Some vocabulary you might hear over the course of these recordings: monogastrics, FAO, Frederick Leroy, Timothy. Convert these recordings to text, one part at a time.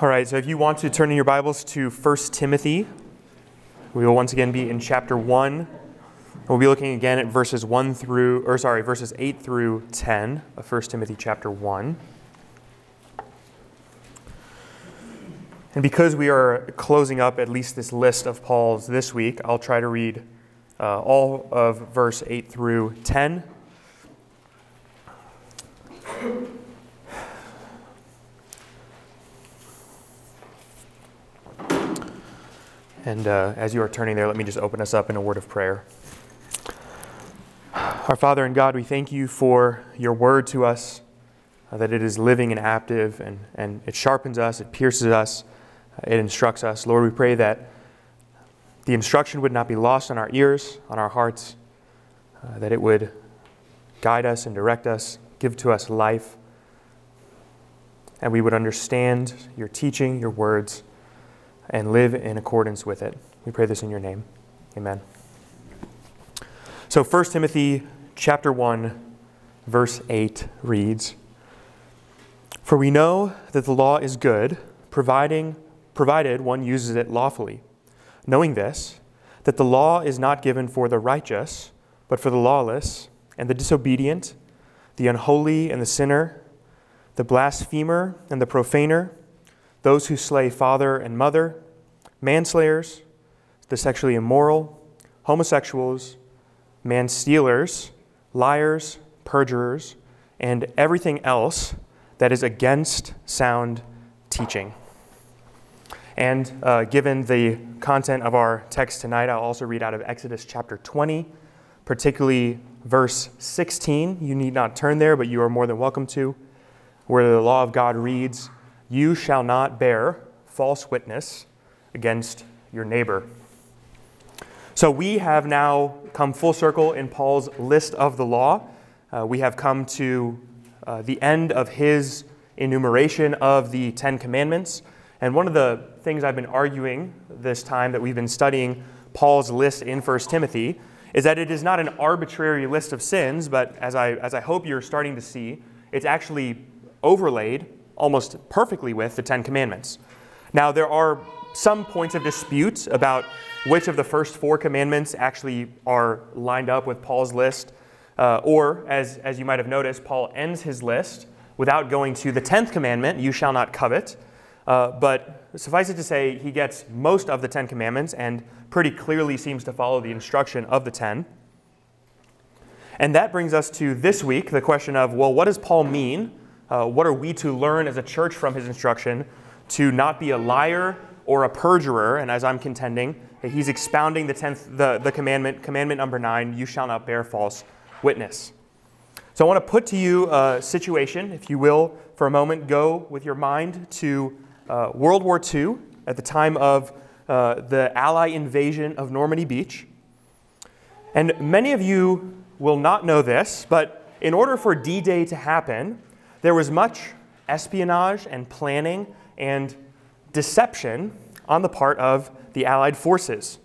All right, so if you want to turn in your Bibles to 1 Timothy, we will once again be in chapter 1. We'll be looking again at verses 8 through 10 of 1 Timothy chapter 1. And because we are closing up at least this list of Paul's this week, I'll try to read all of verse 8 through 10. And as you are turning there, let me just open us up in a word of prayer. Our Father and God, we thank you for your word to us, that it is living and active, and it sharpens us, it pierces us, it instructs us. Lord, we pray that the instruction would not be lost on our ears, on our hearts, that it would guide us and direct us, give to us life, and we would understand your teaching, your words, and live in accordance with it. We pray this in your name. Amen. So 1 Timothy chapter 1, verse 8 reads, "For we know that the law is good, provided one uses it lawfully. Knowing this, that the law is not given for the righteous, but for the lawless and the disobedient, the unholy and the sinner, the blasphemer and the profaner, those who slay father and mother, manslayers, the sexually immoral, homosexuals, man-stealers, liars, perjurers, and everything else that is against sound teaching." And given the content of our text tonight, I'll also read out of Exodus chapter 20, particularly verse 16. You need not turn there, but you are more than welcome to, where the law of God reads, "You shall not bear false witness against your neighbor." So we have now come full circle in Paul's list of the law. We have come to the end of his enumeration of the Ten Commandments. And one of the things I've been arguing this time that we've been studying Paul's list in 1 Timothy is that it is not an arbitrary list of sins, but as I hope you're starting to see, it's actually overlaid almost perfectly with the Ten Commandments. Now, there are some points of dispute about which of the first four commandments actually are lined up with Paul's list, or, as you might have noticed, Paul ends his list without going to the 10th commandment, "You shall not covet," but suffice it to say, he gets most of the 10 commandments and pretty clearly seems to follow the instruction of the 10. And that brings us to this week, the question of, well, what does Paul mean? What are we to learn as a church from his instruction to not be a liar or a perjurer? And as I'm contending, he's expounding the commandment number 9, "You shall not bear false witness." So I want to put to you a situation, if you will, for a moment. Go with your mind to World War II at the time of the Allied invasion of Normandy Beach. And many of you will not know this, but in order for D-Day to happen, there was much espionage and planning and deception on the part of the Allied forces.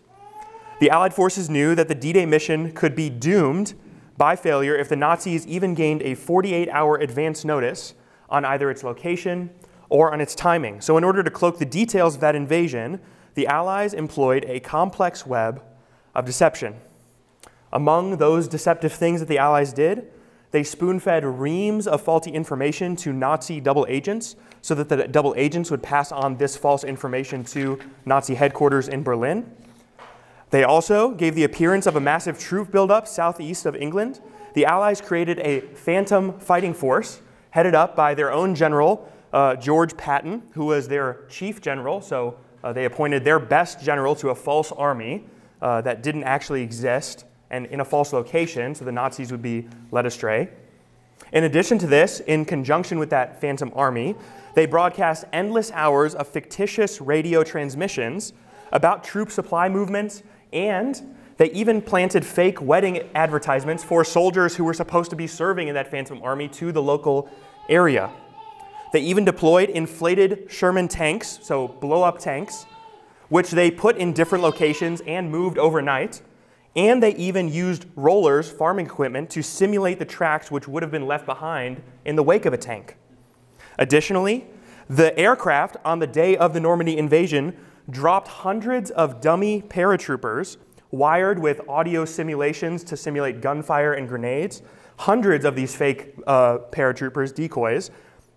The Allied forces knew that the D-Day mission could be doomed by failure if the Nazis even gained a 48-hour advance notice on either its location or on its timing. So in order to cloak the details of that invasion, the Allies employed a complex web of deception. Among those deceptive things that the Allies did, they spoon-fed reams of faulty information to Nazi double agents so that the double agents would pass on this false information to Nazi headquarters in Berlin. They also gave the appearance of a massive troop buildup southeast of England. The Allies created a phantom fighting force headed up by their own general, George Patton, who was their chief general. So they appointed their best general to a false army that didn't actually exist, and in a false location, so the Nazis would be led astray. In addition to this, in conjunction with that phantom army, they broadcast endless hours of fictitious radio transmissions about troop supply movements, and they even planted fake wedding advertisements for soldiers who were supposed to be serving in that phantom army to the local area. They even deployed inflated Sherman tanks, so blow-up tanks, which they put in different locations and moved overnight. And they even used rollers, farming equipment, to simulate the tracks which would have been left behind in the wake of a tank. Additionally, The aircraft on the day of the Normandy invasion dropped hundreds of dummy paratroopers wired with audio simulations to simulate gunfire and grenades, hundreds of these fake paratroopers, decoys,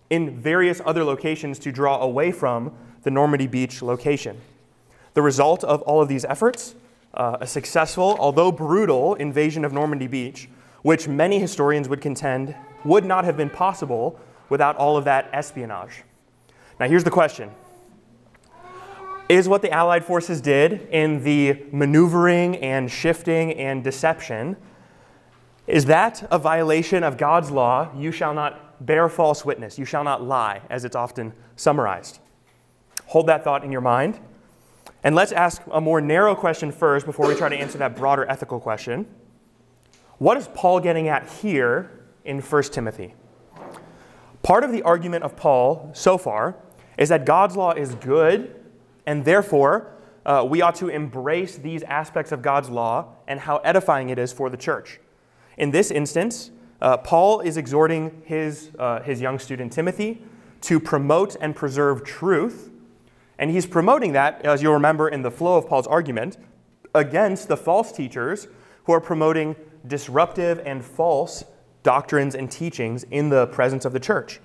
in various other locations to draw away from the Normandy Beach location. The result of all of these efforts, a successful, although brutal, invasion of Normandy Beach, which many historians would contend would not have been possible without all of that espionage. Now here's the question. Is what the Allied forces did in the maneuvering and shifting and deception, is that a violation of God's law, you shall not bear false witness, you shall not lie, as it's often summarized? Hold that thought in your mind. And let's ask a more narrow question first before we try to answer that broader ethical question. What is Paul getting at here in 1 Timothy? Part of the argument of Paul so far is that God's law is good, and therefore we ought to embrace these aspects of God's law and how edifying it is for the church. In this instance, Paul is exhorting his young student Timothy to promote and preserve truth, and he's promoting that, as you'll remember in the flow of Paul's argument, against the false teachers who are promoting disruptive and false doctrines and teachings in the presence of the church.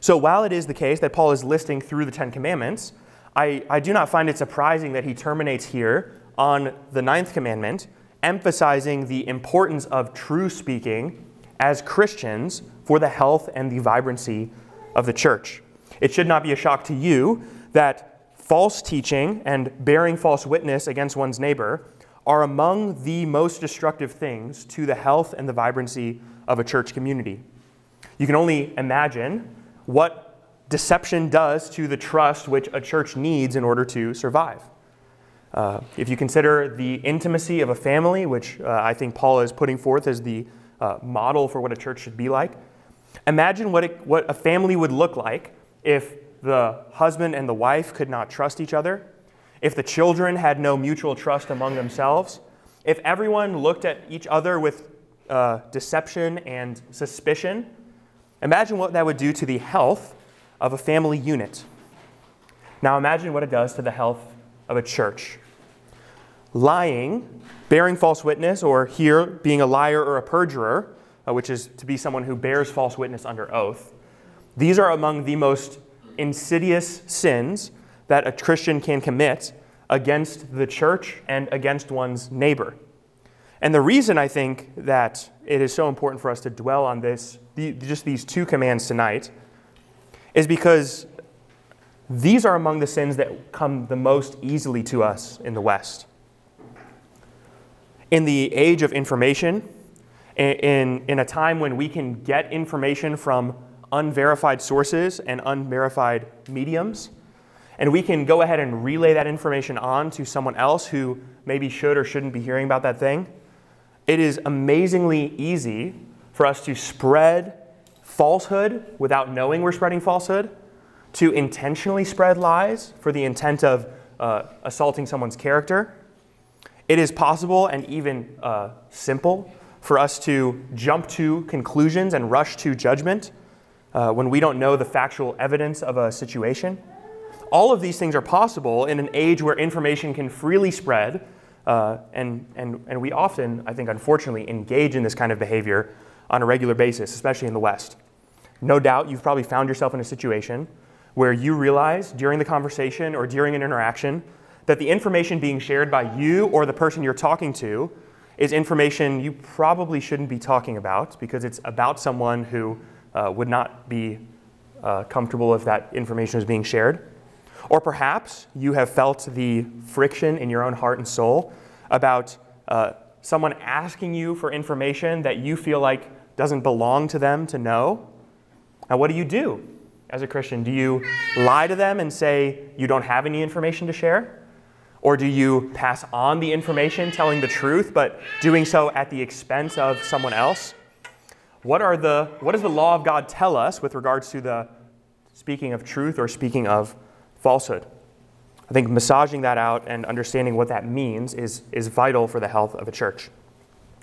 So while it is the case that Paul is listing through the Ten Commandments, I do not find it surprising that he terminates here on the Ninth Commandment, emphasizing the importance of true speaking as Christians for the health and the vibrancy of the church. It should not be a shock to you that false teaching and bearing false witness against one's neighbor are among the most destructive things to the health and the vibrancy of a church community. You can only imagine what deception does to the trust which a church needs in order to survive. If you consider the intimacy of a family, which I think Paul is putting forth as the model for what a church should be like, imagine what a family would look like if the husband and the wife could not trust each other, if the children had no mutual trust among themselves, if everyone looked at each other with deception and suspicion. Imagine what that would do to the health of a family unit. Now imagine what it does to the health of a church. Lying, bearing false witness, or here being a liar or a perjurer, which is to be someone who bears false witness under oath, these are among the most insidious sins that a Christian can commit against the church and against one's neighbor. And the reason I think that it is so important for us to dwell on this, just these two commands tonight, is because these are among the sins that come the most easily to us in the West. In the age of information, in a time when we can get information from unverified sources and unverified mediums, and we can go ahead and relay that information on to someone else who maybe should or shouldn't be hearing about that thing, it is amazingly easy for us to spread falsehood without knowing we're spreading falsehood, to intentionally spread lies for the intent of assaulting someone's character. It is possible and even simple for us to jump to conclusions and rush to judgment when we don't know the factual evidence of a situation. All of these things are possible in an age where information can freely spread, and we often, I think unfortunately, engage in this kind of behavior on a regular basis, especially in the West. No doubt you've probably found yourself in a situation where you realize during the conversation or during an interaction that the information being shared by you or the person you're talking to is information you probably shouldn't be talking about because it's about someone who would not be comfortable if that information is being shared. Or perhaps you have felt the friction in your own heart and soul about someone asking you for information that you feel like doesn't belong to them to know. Now, what do you do as a Christian? Do you lie to them and say you don't have any information to share? Or do you pass on the information, telling the truth, but doing so at the expense of someone else? What does the law of God tell us with regards to the speaking of truth or speaking of falsehood? I think massaging that out and understanding what that means is vital for the health of a church.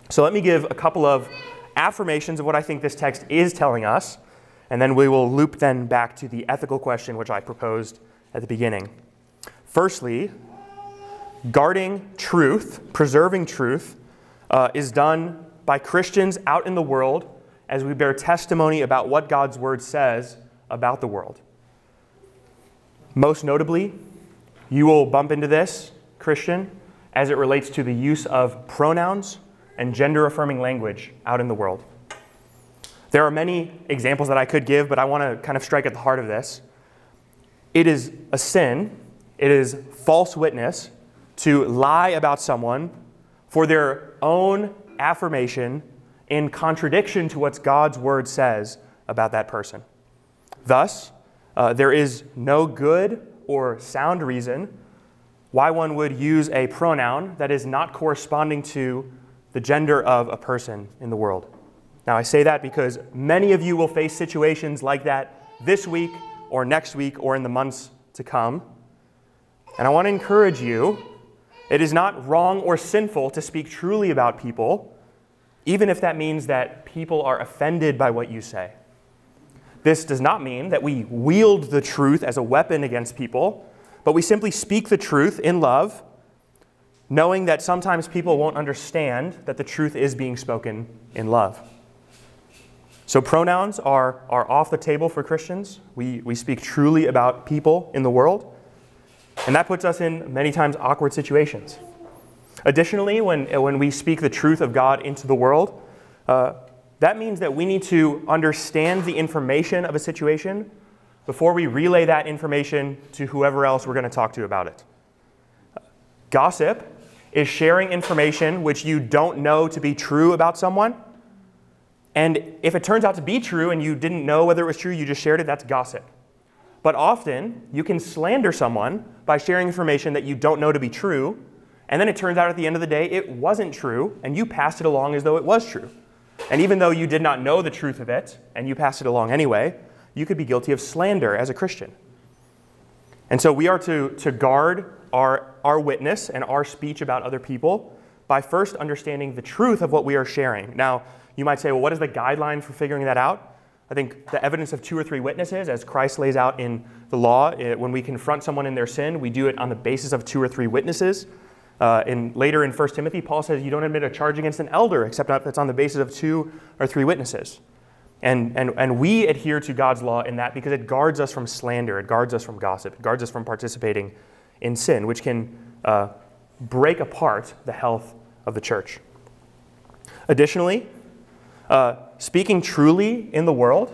So let me give a couple of affirmations of what I think this text is telling us, And then we will loop then back to the ethical question which I proposed at the beginning. Firstly, guarding truth, preserving truth, is done by Christians out in the world as we bear testimony about what God's word says about the world. Most notably, you will bump into this, Christian, as it relates to the use of pronouns and gender-affirming language out in the world. There are many examples that I could give, but I want to kind of strike at the heart of this. It is a sin, it is false witness to lie about someone for their own affirmation in contradiction to what God's word says about that person. Thus, there is no good or sound reason why one would use a pronoun that is not corresponding to the gender of a person in the world. Now, I say that because many of you will face situations like that this week or next week or in the months to come. And I want to encourage you, it is not wrong or sinful to speak truly about people, even if that means that people are offended by what you say. This does not mean that we wield the truth as a weapon against people, but we simply speak the truth in love, knowing that sometimes people won't understand that the truth is being spoken in love. So pronouns are off the table for Christians. We speak truly about people in the world, and that puts us in many times awkward situations. Additionally, when we speak the truth of God into the world, that means that we need to understand the information of a situation before we relay that information to whoever else we're going to talk to about it. Gossip is sharing information which you don't know to be true about someone. And if it turns out to be true and you didn't know whether it was true, you just shared it, that's gossip. But often, you can slander someone by sharing information that you don't know to be true, and then it turns out at the end of the day it wasn't true, and you passed it along as though it was true. And even though you did not know the truth of it, and you passed it along anyway, you could be guilty of slander as a Christian. And so we are to guard our witness and our speech about other people by first understanding the truth of what we are sharing. Now, you might say, well, what is the guideline for figuring that out? I think the evidence of 2 or 3 witnesses, as Christ lays out in the law, when we confront someone in their sin, we do it on the basis of 2 or 3 witnesses. And later in 1 Timothy, Paul says you don't admit a charge against an elder except if it's on the basis of 2 or 3 witnesses. And we adhere to God's law in that because it guards us from slander, it guards us from gossip, it guards us from participating in sin, which can break apart the health of the church. Additionally, speaking truly in the world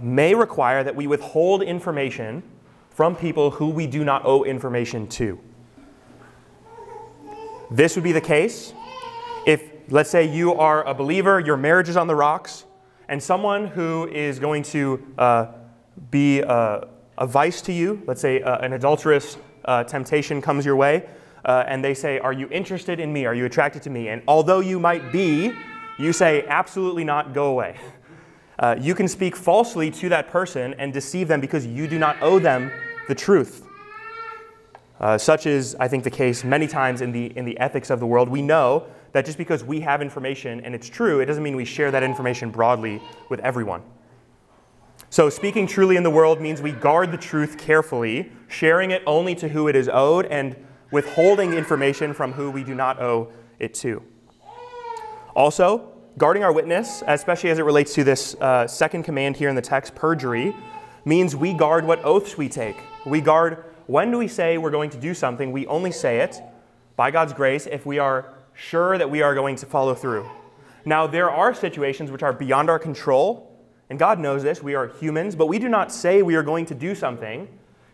may require that we withhold information from people who we do not owe information to. This would be the case if, let's say, you are a believer, your marriage is on the rocks, and someone who is going to be a vice to you, let's say an adulterous temptation comes your way, and they say, are you interested in me? Are you attracted to me? And although you might be, you say, absolutely not, go away. You can speak falsely to that person and deceive them because you do not owe them the truth. Such is, I think, the case many times in the ethics of the world. We know that just because we have information and it's true, it doesn't mean we share that information broadly with everyone. So speaking truly in the world means we guard the truth carefully, sharing it only to who it is owed, and withholding information from who we do not owe it to. Also, guarding our witness, especially as it relates to this second command here in the text, perjury, means we guard what oaths we take. We guard when do we say we're going to do something. We only say it, by God's grace, if we are sure that we are going to follow through. Now, there are situations which are beyond our control, and God knows this. We are humans, but we do not say we are going to do something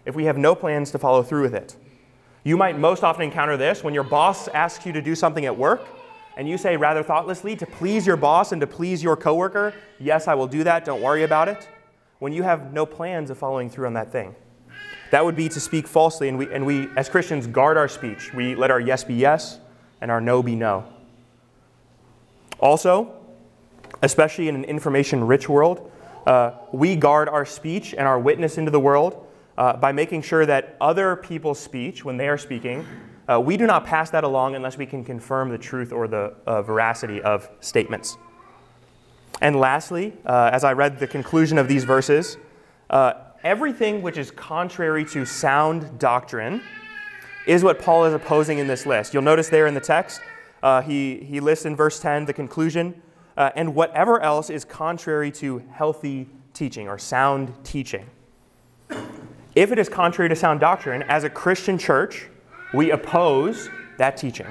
if we have no plans to follow through with it. You might most often encounter this when your boss asks you to do something at work, and you say rather thoughtlessly, to please your boss and to please your coworker, yes, I will do that, don't worry about it, when you have no plans of following through on that thing. That would be to speak falsely, and we as Christians guard our speech. We let our yes be yes and our no be no. Also, especially in an information-rich world, we guard our speech and our witness into the world by making sure that other people's speech, when they are speaking, we do not pass that along unless we can confirm the truth or the veracity of statements. And lastly, as I read the conclusion of these verses, everything which is contrary to sound doctrine is what Paul is opposing in this list. You'll notice there in the text, he lists in verse 10 the conclusion, and whatever else is contrary to healthy teaching or sound teaching. If it is contrary to sound doctrine, as a Christian church, we oppose that teaching.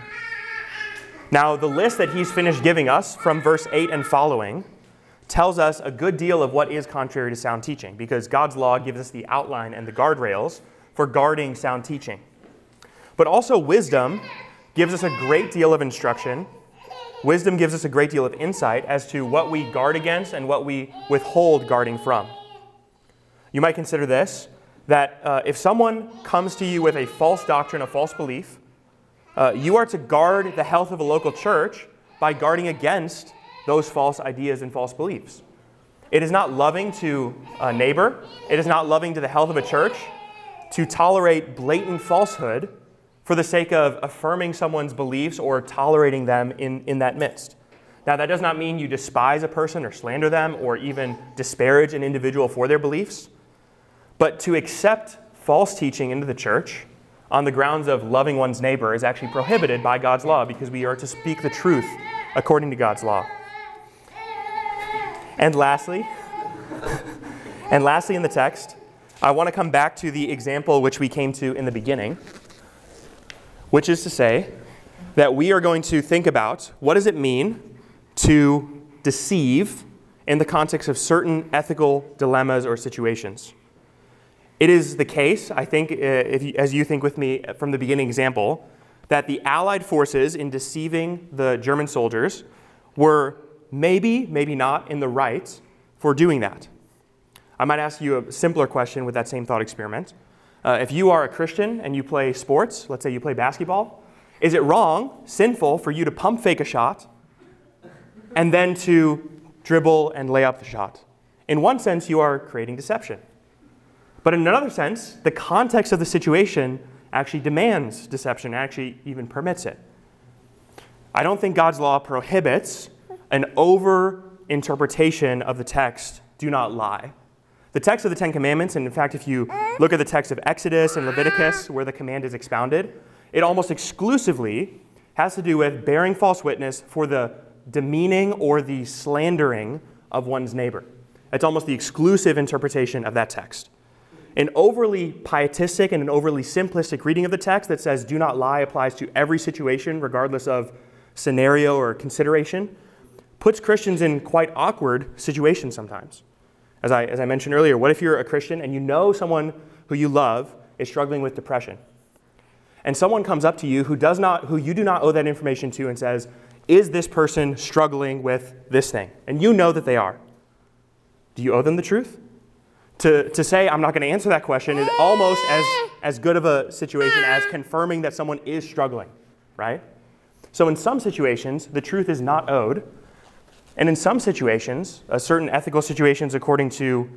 Now, the list that he's finished giving us from verse 8 and following tells us a good deal of what is contrary to sound teaching, because God's law gives us the outline and the guardrails for guarding sound teaching. But also wisdom gives us a great deal of instruction. Wisdom gives us a great deal of insight as to what we guard against and what we withhold guarding from. You might consider this, that if someone comes to you with a false doctrine, a false belief, you are to guard the health of a local church by guarding against those false ideas and false beliefs. It is not loving to a neighbor, it is not loving to the health of a church to tolerate blatant falsehood for the sake of affirming someone's beliefs or tolerating them in that midst. Now, that does not mean you despise a person or slander them or even disparage an individual for their beliefs, but to accept false teaching into the church on the grounds of loving one's neighbor is actually prohibited by God's law, because we are to speak the truth according to God's law. And lastly in the text, I want to come back to the example which we came to in the beginning, which is to say that we are going to think about what does it mean to deceive in the context of certain ethical dilemmas or situations. It is the case, I think, as you think with me from the beginning example, that the Allied forces in deceiving the German soldiers were maybe not in the right for doing that. I might ask you a simpler question with that same thought experiment. If you are a Christian and you play sports, let's say you play basketball, is it wrong, sinful, for you to pump fake a shot and then to dribble and lay up the shot? In one sense, you are creating deception. But in another sense, the context of the situation actually demands deception, actually even permits it. I don't think God's law prohibits an over-interpretation of the text, do not lie. The text of the Ten Commandments, and in fact, if you look at the text of Exodus and Leviticus, where the command is expounded, it almost exclusively has to do with bearing false witness for the demeaning or the slandering of one's neighbor. It's almost the exclusive interpretation of that text. An overly pietistic and an overly simplistic reading of the text that says do not lie applies to every situation, regardless of scenario or consideration, puts Christians in quite awkward situations sometimes. As I mentioned earlier, what if you're a Christian and you know someone who you love is struggling with depression? And someone comes up to you who you do not owe that information to and says, is this person struggling with this thing? And you know that they are. Do you owe them the truth? To say, I'm not going to answer that question is almost as good of a situation as confirming that someone is struggling, right? So in some situations, the truth is not owed. And in some situations, certain ethical situations, according to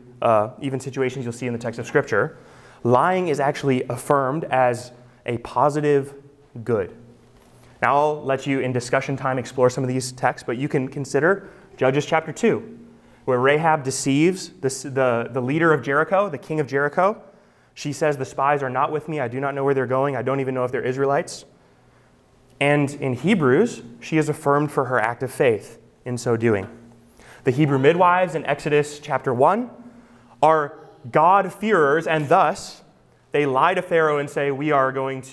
even situations you'll see in the text of Scripture, lying is actually affirmed as a positive good. Now, I'll let you in discussion time explore some of these texts, but you can consider Judges chapter 2. Where Rahab deceives the leader of Jericho, the king of Jericho. She says, the spies are not with me. I do not know where they're going. I don't even know if they're Israelites. And in Hebrews, she is affirmed for her act of faith in so doing. The Hebrew midwives in Exodus chapter 1 are God-fearers, and thus they lie to Pharaoh and say, we don't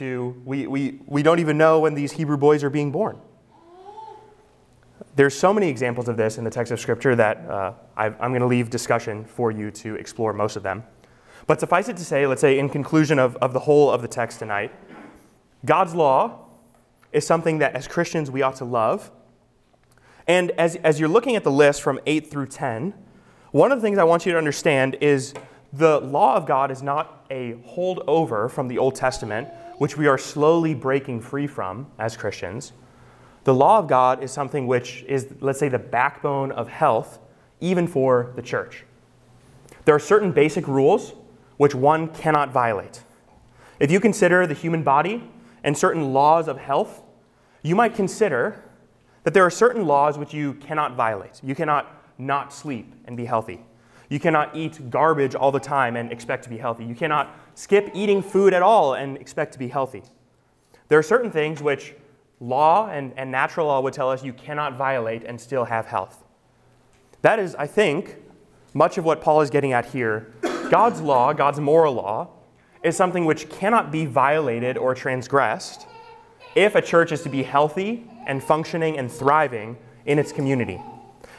even know when these Hebrew boys are being born. There's so many examples of this in the text of Scripture that I'm going to leave discussion for you to explore most of them. But suffice it to say, let's say in conclusion of the whole of the text tonight, God's law is something that as Christians we ought to love. And as you're looking at the list from 8 through 10, one of the things I want you to understand is the law of God is not a holdover from the Old Testament, which we are slowly breaking free from as Christians. The law of God is something which is, let's say, the backbone of health, even for the church. There are certain basic rules which one cannot violate. If you consider the human body and certain laws of health, you might consider that there are certain laws which you cannot violate. You cannot not sleep and be healthy. You cannot eat garbage all the time and expect to be healthy. You cannot skip eating food at all and expect to be healthy. There are certain things which law and natural law would tell us you cannot violate and still have health. That is, I think, much of what Paul is getting at here. God's law, God's moral law, is something which cannot be violated or transgressed if a church is to be healthy and functioning and thriving in its community.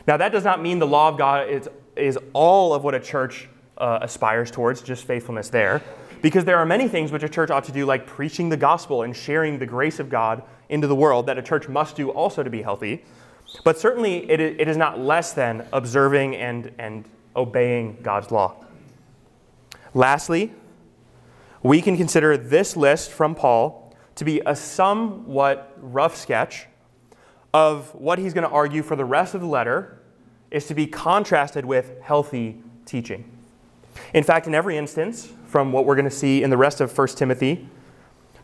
Now, that does not mean the law of God is all of what a church aspires towards, just faithfulness there, because there are many things which a church ought to do, like preaching the gospel and sharing the grace of God into the world, that a church must do also to be healthy. But certainly it is not less than observing and obeying God's law. Lastly, we can consider this list from Paul to be a somewhat rough sketch of what he's going to argue for the rest of the letter is to be contrasted with healthy teaching. In fact, in every instance, from what we're going to see in the rest of 1 Timothy,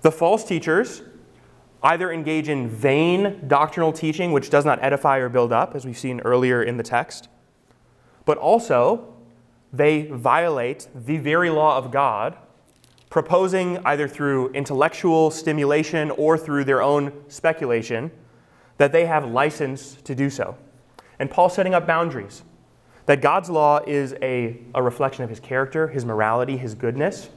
the false teachers either engage in vain doctrinal teaching, which does not edify or build up, as we've seen earlier in the text, but also they violate the very law of God, proposing either through intellectual stimulation or through their own speculation that they have license to do so. And Paul's setting up boundaries, that God's law is a reflection of his character, his morality, his goodness.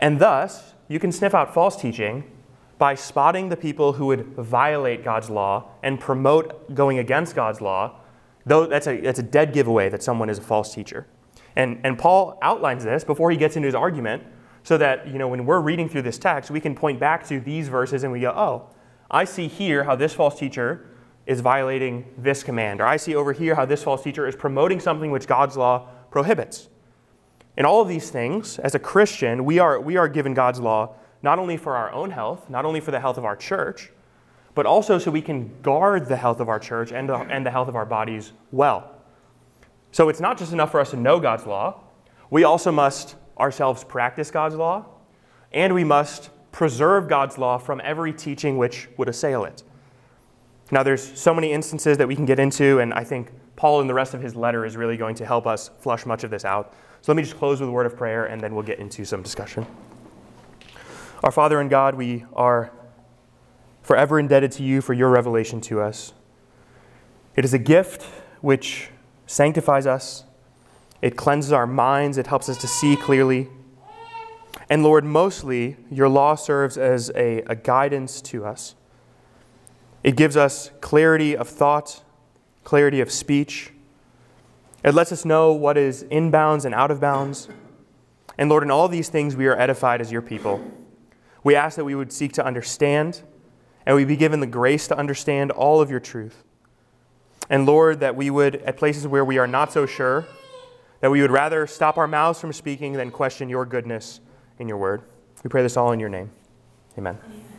And thus, you can sniff out false teaching by spotting the people who would violate God's law and promote going against God's law, though that's a dead giveaway that someone is a false teacher. And Paul outlines this before he gets into his argument so that, when we're reading through this text, we can point back to these verses and we go, oh, I see here how this false teacher is violating this command, or I see over here how this false teacher is promoting something which God's law prohibits. In all of these things, as a Christian, we are given God's law not only for our own health, not only for the health of our church, but also so we can guard the health of our church and the health of our bodies well. So it's not just enough for us to know God's law. We also must ourselves practice God's law, and we must preserve God's law from every teaching which would assail it. Now, there's so many instances that we can get into, and I think Paul and the rest of his letter is really going to help us flush much of this out. So let me just close with a word of prayer, and then we'll get into some discussion. Our Father in God, we are forever indebted to you for your revelation to us. It is a gift which sanctifies us. It cleanses our minds. It helps us to see clearly. And Lord, mostly your law serves as a guidance to us. It gives us clarity of thought, clarity of speech. It lets us know what is inbounds and out of bounds. And Lord, in all these things we are edified as your people. We ask that we would seek to understand, and we be given the grace to understand all of your truth. And Lord, that we would, at places where we are not so sure, that we would rather stop our mouths from speaking than question your goodness in your word. We pray this all in your name. Amen.